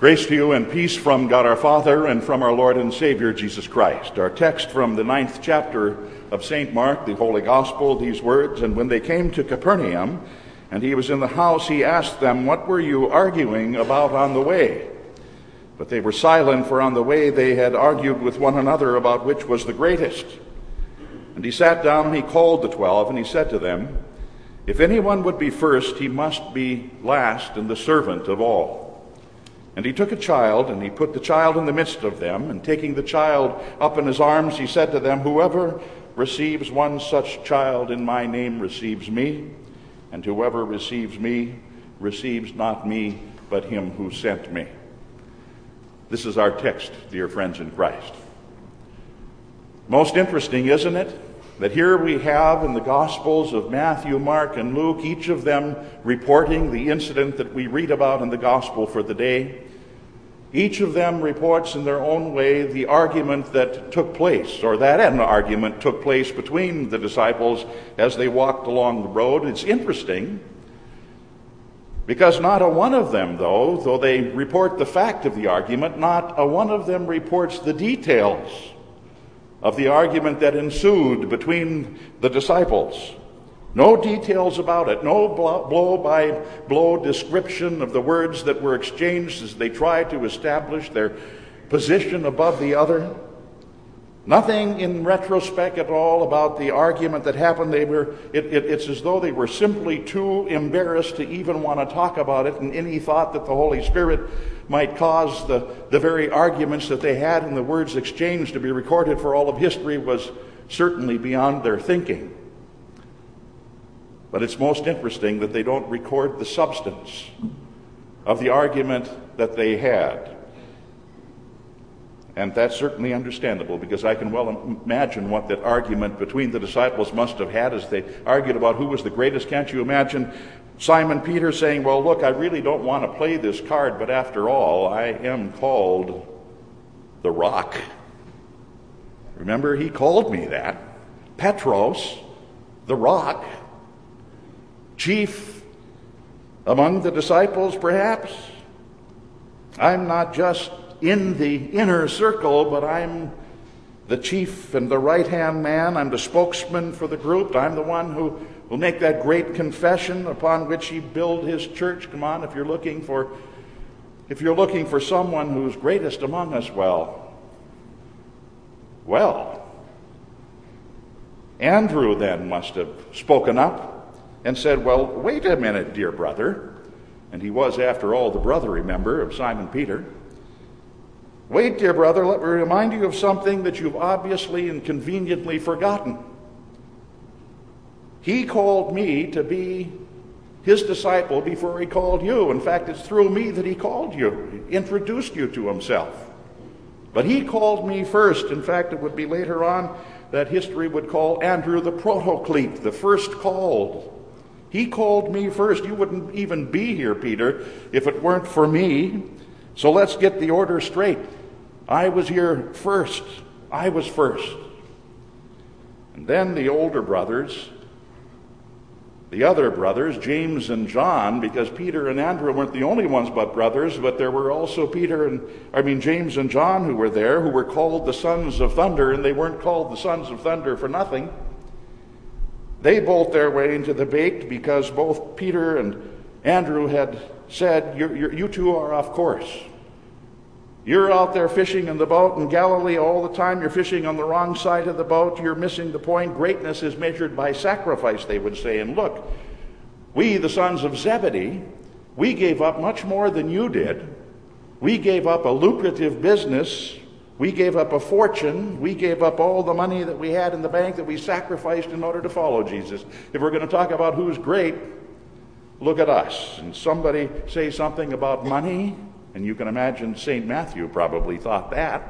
Grace to you and peace from God our Father and from our Lord and Savior Jesus Christ. Our text from the 9th chapter of St. Mark, the Holy Gospel, these words, "And when they came to Capernaum, and he was in the house, he asked them, 'What were you arguing about on the way?' But they were silent, for on the way they had argued with one another about which was the greatest. And he sat down and he called the 12, and he said to them, 'If anyone would be first, he must be last and the servant of all.' And he took a child, and he put the child in the midst of them, and taking the child up in his arms, he said to them, 'Whoever receives one such child in my name receives me, and whoever receives me receives not me, but him who sent me.'" This is our text, dear friends in Christ. Most interesting, isn't it, that here we have in the Gospels of Matthew, Mark, and Luke, each of them reporting the incident that we read about in the Gospel for the day. Each of them reports in their own way the argument that took place, or that an argument took place between the disciples as they walked along the road. It's interesting because not a one of them, though they report the fact of the argument, not a one of them reports the details of the argument that ensued between the disciples. No details about it, no blow-by-blow description of the words that were exchanged as they tried to establish their position above the other. Nothing in retrospect at all about the argument that happened. It's as though they were simply too embarrassed to even want to talk about it, and any thought that the Holy Spirit might cause the very arguments that they had and the words exchanged to be recorded for all of history was certainly beyond their thinking. But it's most interesting that they don't record the substance of the argument that they had. And that's certainly understandable, because I can well imagine what that argument between the disciples must have had as they argued about who was the greatest. Can't you imagine Simon Peter saying, "Well, look, I really don't want to play this card, but after all, I am called the Rock. Remember, he called me that. Petros, the Rock, chief among the disciples, perhaps. I'm not just in the inner circle, but I'm the chief and the right-hand man. I'm the spokesman for the group. I'm the one who will make that great confession upon which he built his church." Come on, if you're looking for someone who's greatest among us, well, Andrew then must have spoken up and said, "Well, wait a minute, dear brother." And he was, after all, the brother, remember, of Simon Peter. "Wait, dear brother, let me remind you of something that you've obviously and conveniently forgotten. He called me to be his disciple before he called you. In fact, it's through me that he called you, introduced you to himself. But he called me first." In fact, it would be later on that history would call Andrew the protoclete, the first called. "He called me first. You wouldn't even be here, Peter, if it weren't for me. So let's get the order straight. I was here first. I was first." And then the older brothers, the other brothers, James and John, because Peter and Andrew weren't the only ones but brothers, but there were also James and John who were there, who were called the sons of thunder, and they weren't called the sons of thunder for nothing. They bolt their way into the bait because both Peter and Andrew had said, you two are off course. You're out there fishing in the boat in Galilee all the time. You're fishing on the wrong side of the boat. You're missing the point. Greatness is measured by sacrifice, they would say. And look, we, the sons of Zebedee, we gave up much more than you did. We gave up a lucrative business. We gave up a fortune. We gave up all the money that we had in the bank that we sacrificed in order to follow Jesus. If we're going to talk about who's great, look at us. And somebody say something about money, and you can imagine St. Matthew probably thought that.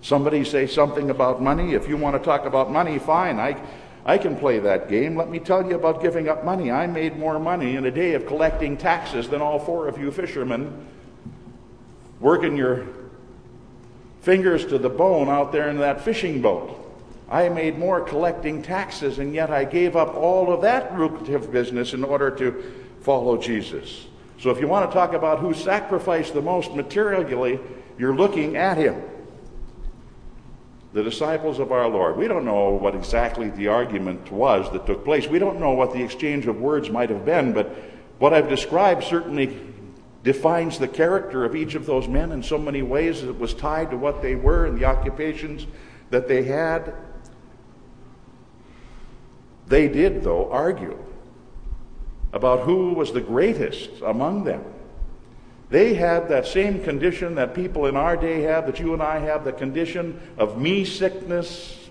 Somebody say something about money. If you want to talk about money, fine, I can play that game. Let me tell you about giving up money. I made more money in a day of collecting taxes than all four of you fishermen working your fingers to the bone out there in that fishing boat. I made more collecting taxes, and yet I gave up all of that lucrative business in order to follow Jesus. So if you want to talk about who sacrificed the most materially, you're looking at him. The disciples of our Lord. We don't know what exactly the argument was that took place. We don't know what the exchange of words might have been, but what I've described certainly defines the character of each of those men in so many ways that it was tied to what they were and the occupations that they had. They did, though, argue about who was the greatest among them. They had that same condition that people in our day have, that you and I have, the condition of me sickness,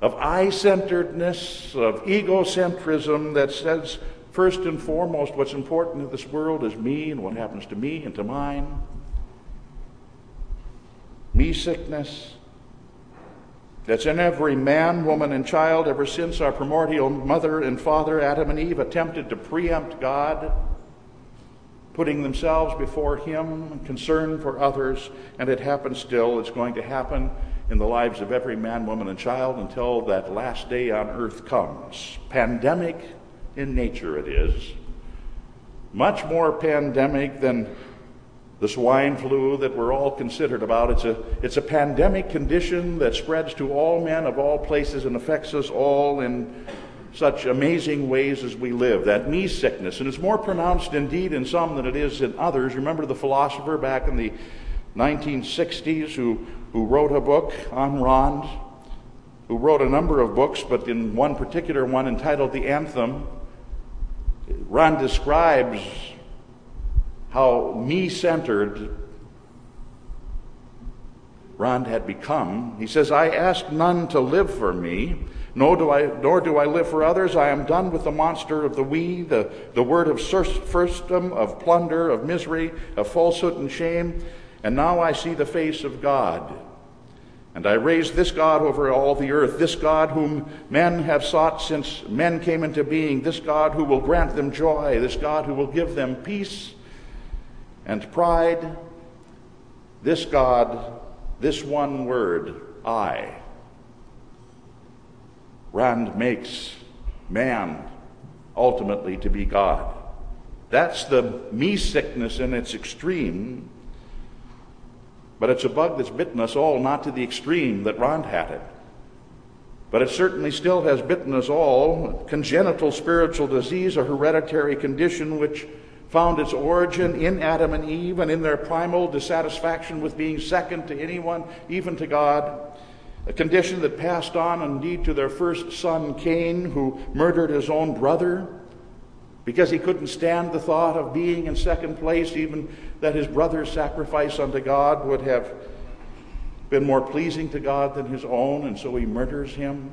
of I-centeredness, of egocentrism that says, first and foremost, what's important in this world is me and what happens to me and to mine. Me sickness that's in every man, woman, and child ever since our primordial mother and father, Adam and Eve, attempted to preempt God, putting themselves before him, concern for others, and it happens still. It's going to happen in the lives of every man, woman, and child until that last day on earth comes. Pandemic in nature it is. Much more pandemic than the swine flu that we're all considered about. It's a pandemic condition that spreads to all men of all places and affects us all in such amazing ways as we live, that me sickness. And it's more pronounced indeed in some than it is in others. Remember the philosopher back in the 1960s who wrote a book on Rand, who wrote a number of books, but in one particular one entitled The Anthem, Rand describes how me-centered Rand had become. He says, "I ask none to live for me, nor do I live for others. I am done with the monster of the we, the word of serfdom, of plunder, of misery, of falsehood and shame. And now I see the face of God. And I raise this God over all the earth, this God whom men have sought since men came into being, this God who will grant them joy, this God who will give them peace and pride. This God, this one word, I." Rand makes man ultimately to be God. That's the me sickness in its extreme, but it's a bug that's bitten us all, not to the extreme that Rand had it. But it certainly still has bitten us all. Congenital spiritual disease, a hereditary condition which found its origin in Adam and Eve and in their primal dissatisfaction with being second to anyone, even to God. A condition that passed on indeed to their first son, Cain, who murdered his own brother because he couldn't stand the thought of being in second place, even that his brother's sacrifice unto God would have been more pleasing to God than his own, and so he murders him.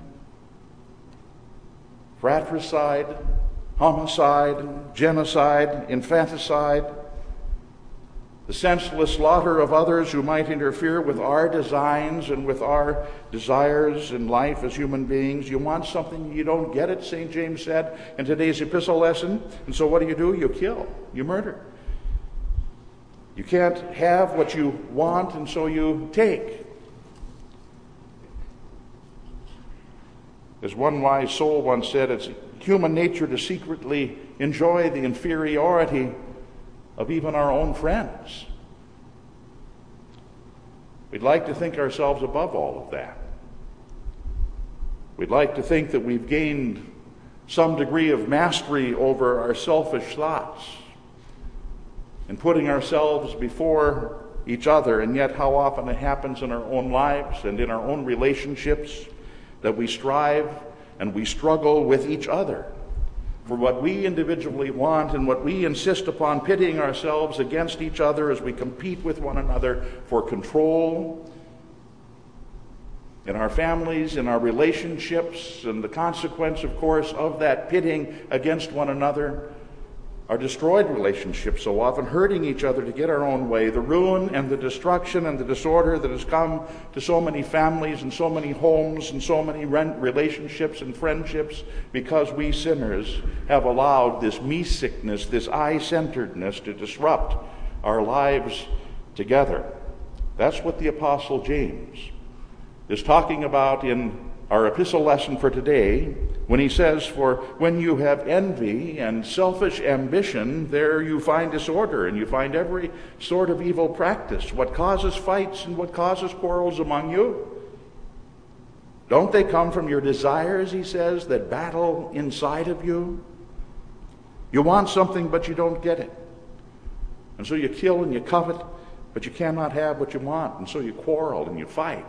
Fratricide, homicide, genocide, infanticide, the senseless slaughter of others who might interfere with our designs and with our desires in life as human beings. You want something, you don't get it, St. James said in today's epistle lesson. And so what do? You kill, you murder. You can't have what you want, and so you take. As one wise soul once said, it's human nature to secretly enjoy the inferiority of even our own friends. We'd like to think ourselves above all of that. We'd like to think that we've gained some degree of mastery over our selfish thoughts and putting ourselves before each other, and yet how often it happens in our own lives and in our own relationships that we strive and we struggle with each other for what we individually want and what we insist upon, pitting ourselves against each other as we compete with one another for control in our families, in our relationships, and the consequence, of course, of that pitting against one another are destroyed relationships so often, hurting each other to get our own way. The ruin and the destruction and the disorder that has come to so many families and so many homes and so many relationships and friendships because we sinners have allowed this me sickness, this I-centeredness to disrupt our lives together. That's what the Apostle James is talking about in our epistle lesson for today when he says, "For when you have envy and selfish ambition, there you find disorder and you find every sort of evil practice. What causes fights and what causes quarrels among you? Don't they come from your desires," he says, "that battle inside of you? You want something, but you don't get it. And so you kill and you covet, but you cannot have what you want. And so you quarrel and you fight.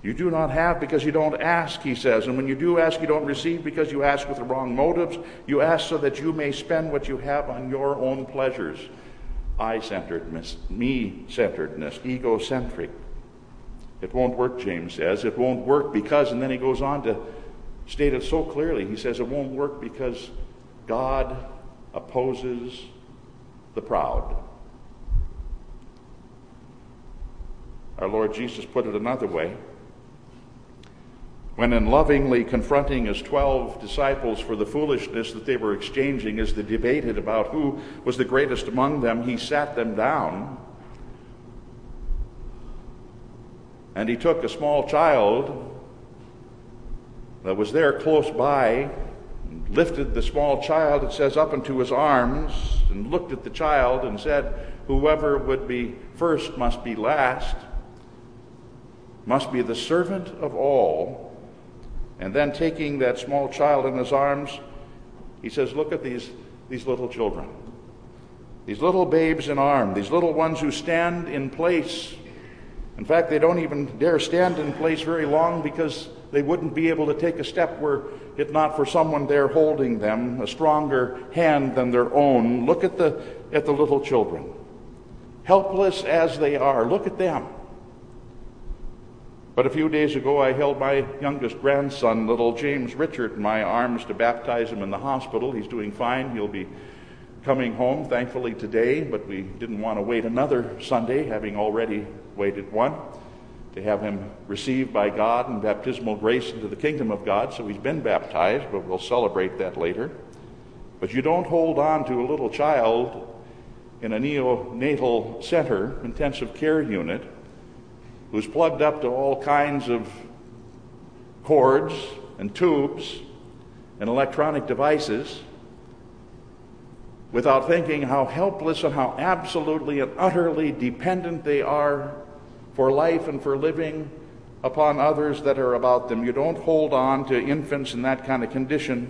You do not have because you don't ask," he says. "And when you do ask, you don't receive because you ask with the wrong motives. You ask so that you may spend what you have on your own pleasures." I-centeredness, me-centeredness, egocentric. It won't work, James says. It won't work because, and then he goes on to state it so clearly. He says it won't work because God opposes the proud. Our Lord Jesus put it another way. When in lovingly confronting his 12 disciples for the foolishness that they were exchanging as they debated about who was the greatest among them, he sat them down. And he took a small child that was there close by, and lifted the small child, it says, up into his arms, and looked at the child and said, "Whoever would be first must be last, must be the servant of all." And then taking that small child in his arms, he says, "Look at these little children, these little babes in arm, these little ones who stand in place. In fact, they don't even dare stand in place very long because they wouldn't be able to take a step were it not for someone there holding them, a stronger hand than their own. Look at the little children. Helpless as they are, look at them." But a few days ago, I held my youngest grandson, little James Richard, in my arms to baptize him in the hospital. He's doing fine. He'll be coming home, thankfully, today, but we didn't want to wait another Sunday, having already waited one, to have him received by God and baptismal grace into the kingdom of God. So he's been baptized, but we'll celebrate that later. But you don't hold on to a little child in a neonatal center, intensive care unit, who's plugged up to all kinds of cords and tubes and electronic devices, without thinking how helpless and how absolutely and utterly dependent they are for life and for living upon others that are about them. You don't hold on to infants in that kind of condition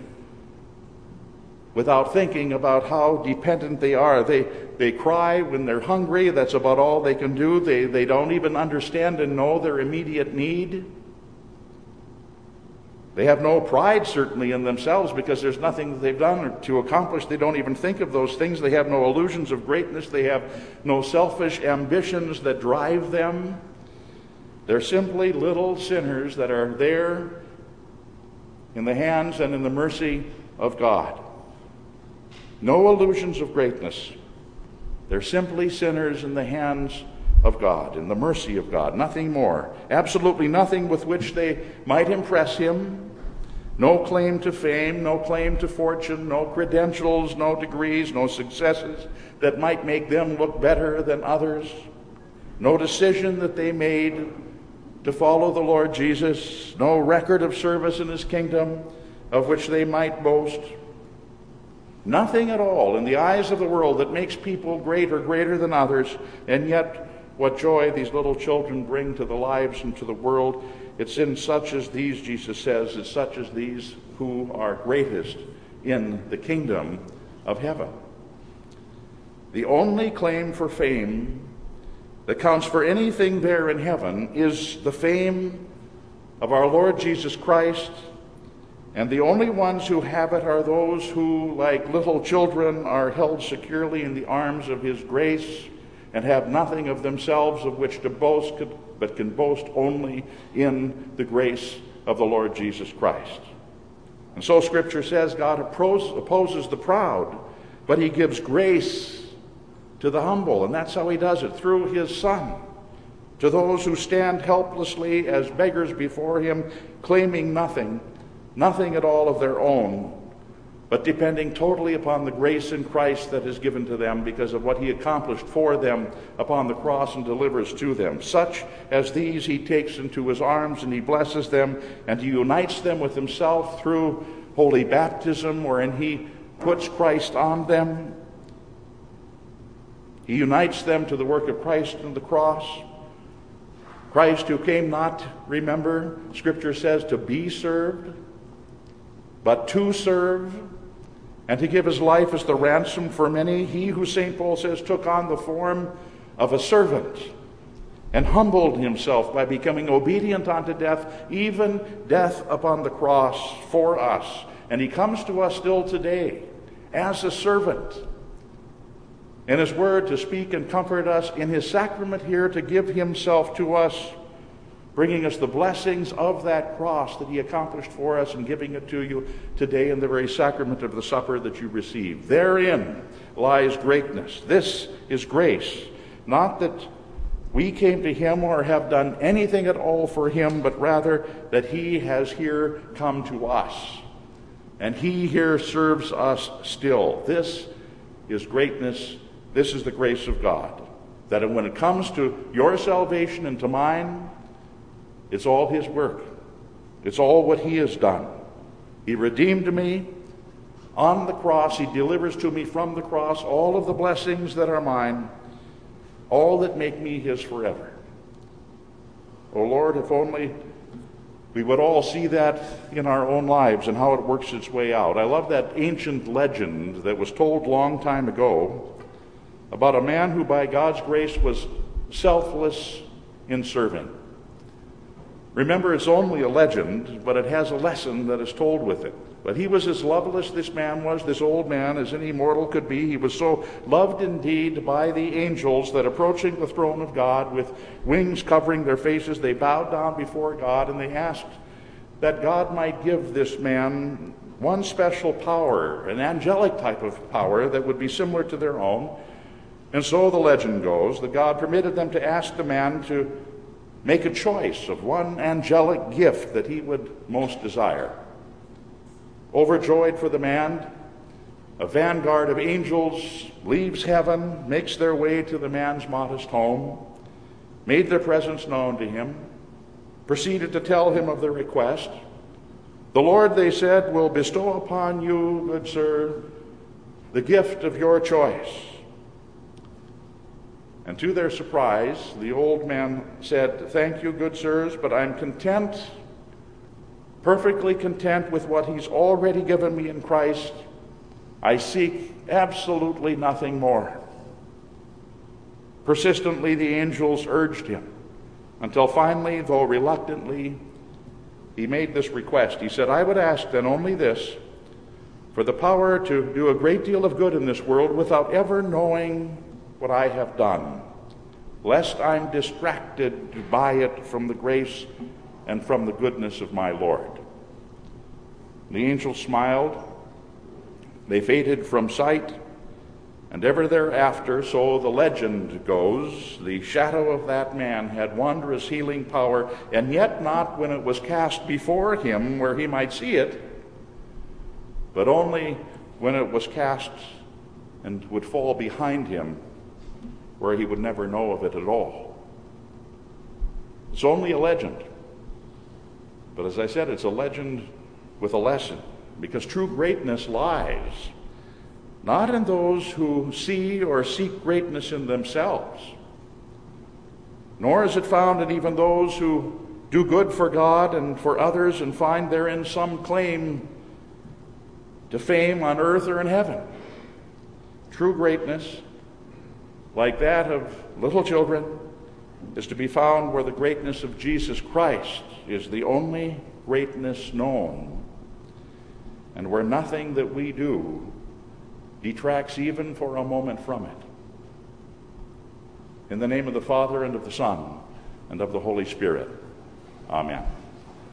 without thinking about how dependent they are. They cry when they're hungry. That's about all they can do. They don't even understand and know their immediate need. They have no pride, certainly, in themselves because there's nothing that they've done to accomplish. They don't even think of those things. They have no illusions of greatness. They have no selfish ambitions that drive them. They're simply little sinners that are there in the hands and in the mercy of God. No illusions of greatness. They're simply sinners in the hands of God, in the mercy of God, nothing more. Absolutely nothing with which they might impress him. No claim to fame, no claim to fortune, no credentials, no degrees, no successes that might make them look better than others. No decision that they made to follow the Lord Jesus. No record of service in his kingdom of which they might boast. Nothing at all in the eyes of the world that makes people great or greater than others, and yet what joy these little children bring to the lives and to the world. It's in such as these, Jesus says, it's such as these who are greatest in the kingdom of heaven. The only claim for fame that counts for anything there in heaven is the fame of our Lord Jesus Christ, and the only ones who have it are those who, like little children, are held securely in the arms of his grace and have nothing of themselves of which to boast, but can boast only in the grace of the Lord Jesus Christ. And so Scripture says God opposes the proud, but he gives grace to the humble, and that's how he does it, through his Son, to those who stand helplessly as beggars before him, claiming nothing, nothing at all of their own, but depending totally upon the grace in Christ that is given to them because of what he accomplished for them upon the cross and delivers to them. Such as these he takes into his arms and he blesses them, and he unites them with himself through holy baptism, wherein he puts Christ on them. He unites them to the work of Christ and the cross. Christ, who came not, remember, Scripture says, to be served, but to serve, and to give his life as the ransom for many. He who, St. Paul says, took on the form of a servant and humbled himself by becoming obedient unto death, even death upon the cross for us. And he comes to us still today as a servant, in his word to speak and comfort us, in his sacrament here to give himself to us, bringing us the blessings of that cross that he accomplished for us and giving it to you today in the very sacrament of the supper that you receive. Therein lies greatness. This is grace. Not that we came to him or have done anything at all for him, but rather that he has here come to us, and he here serves us still. This is greatness. This is the grace of God, that when it comes to your salvation and to mine, it's all his work. It's all what he has done. He redeemed me on the cross. He delivers to me from the cross all of the blessings that are mine, all that make me his forever. Oh Lord, if only we would all see that in our own lives and how it works its way out. I love that ancient legend that was told long time ago about a man who by God's grace was selfless in serving. Remember, it's only a legend, but it has a lesson that is told with it. But he was as loveless, this man was, this old man, as any mortal could be. He was so loved indeed by the angels that approaching the throne of God with wings covering their faces, they bowed down before God and they asked that God might give this man one special power, an angelic type of power that would be similar to their own. And so the legend goes that God permitted them to ask the man to make a choice of one angelic gift that he would most desire. Overjoyed for the man, a vanguard of angels leaves heaven, makes their way to the man's modest home, made their presence known to him, proceeded to tell him of their request. The Lord, they said, will bestow upon you, good sir, the gift of your choice. And to their surprise, the old man said, thank you, good sirs, but I'm content, perfectly content with what he's already given me in Christ. I seek absolutely nothing more. Persistently, the angels urged him until finally, though reluctantly, he made this request. He said, I would ask then only this, for the power to do a great deal of good in this world without ever knowing what I have done, lest I'm distracted by it from the grace and from the goodness of my Lord. The angels smiled, they faded from sight, and ever thereafter, so the legend goes, the shadow of that man had wondrous healing power, and yet not when it was cast before him where he might see it, but only when it was cast and would fall behind him where he would never know of it at all. It's only a legend. But as I said, it's a legend with a lesson, because true greatness lies not in those who see or seek greatness in themselves, nor is it found in even those who do good for God and for others and find therein some claim to fame on earth or in heaven. True greatness, like that of little children, is to be found where the greatness of Jesus Christ is the only greatness known, and where nothing that we do detracts even for a moment from it. In the name of the Father, and of the Son, and of the Holy Spirit. Amen.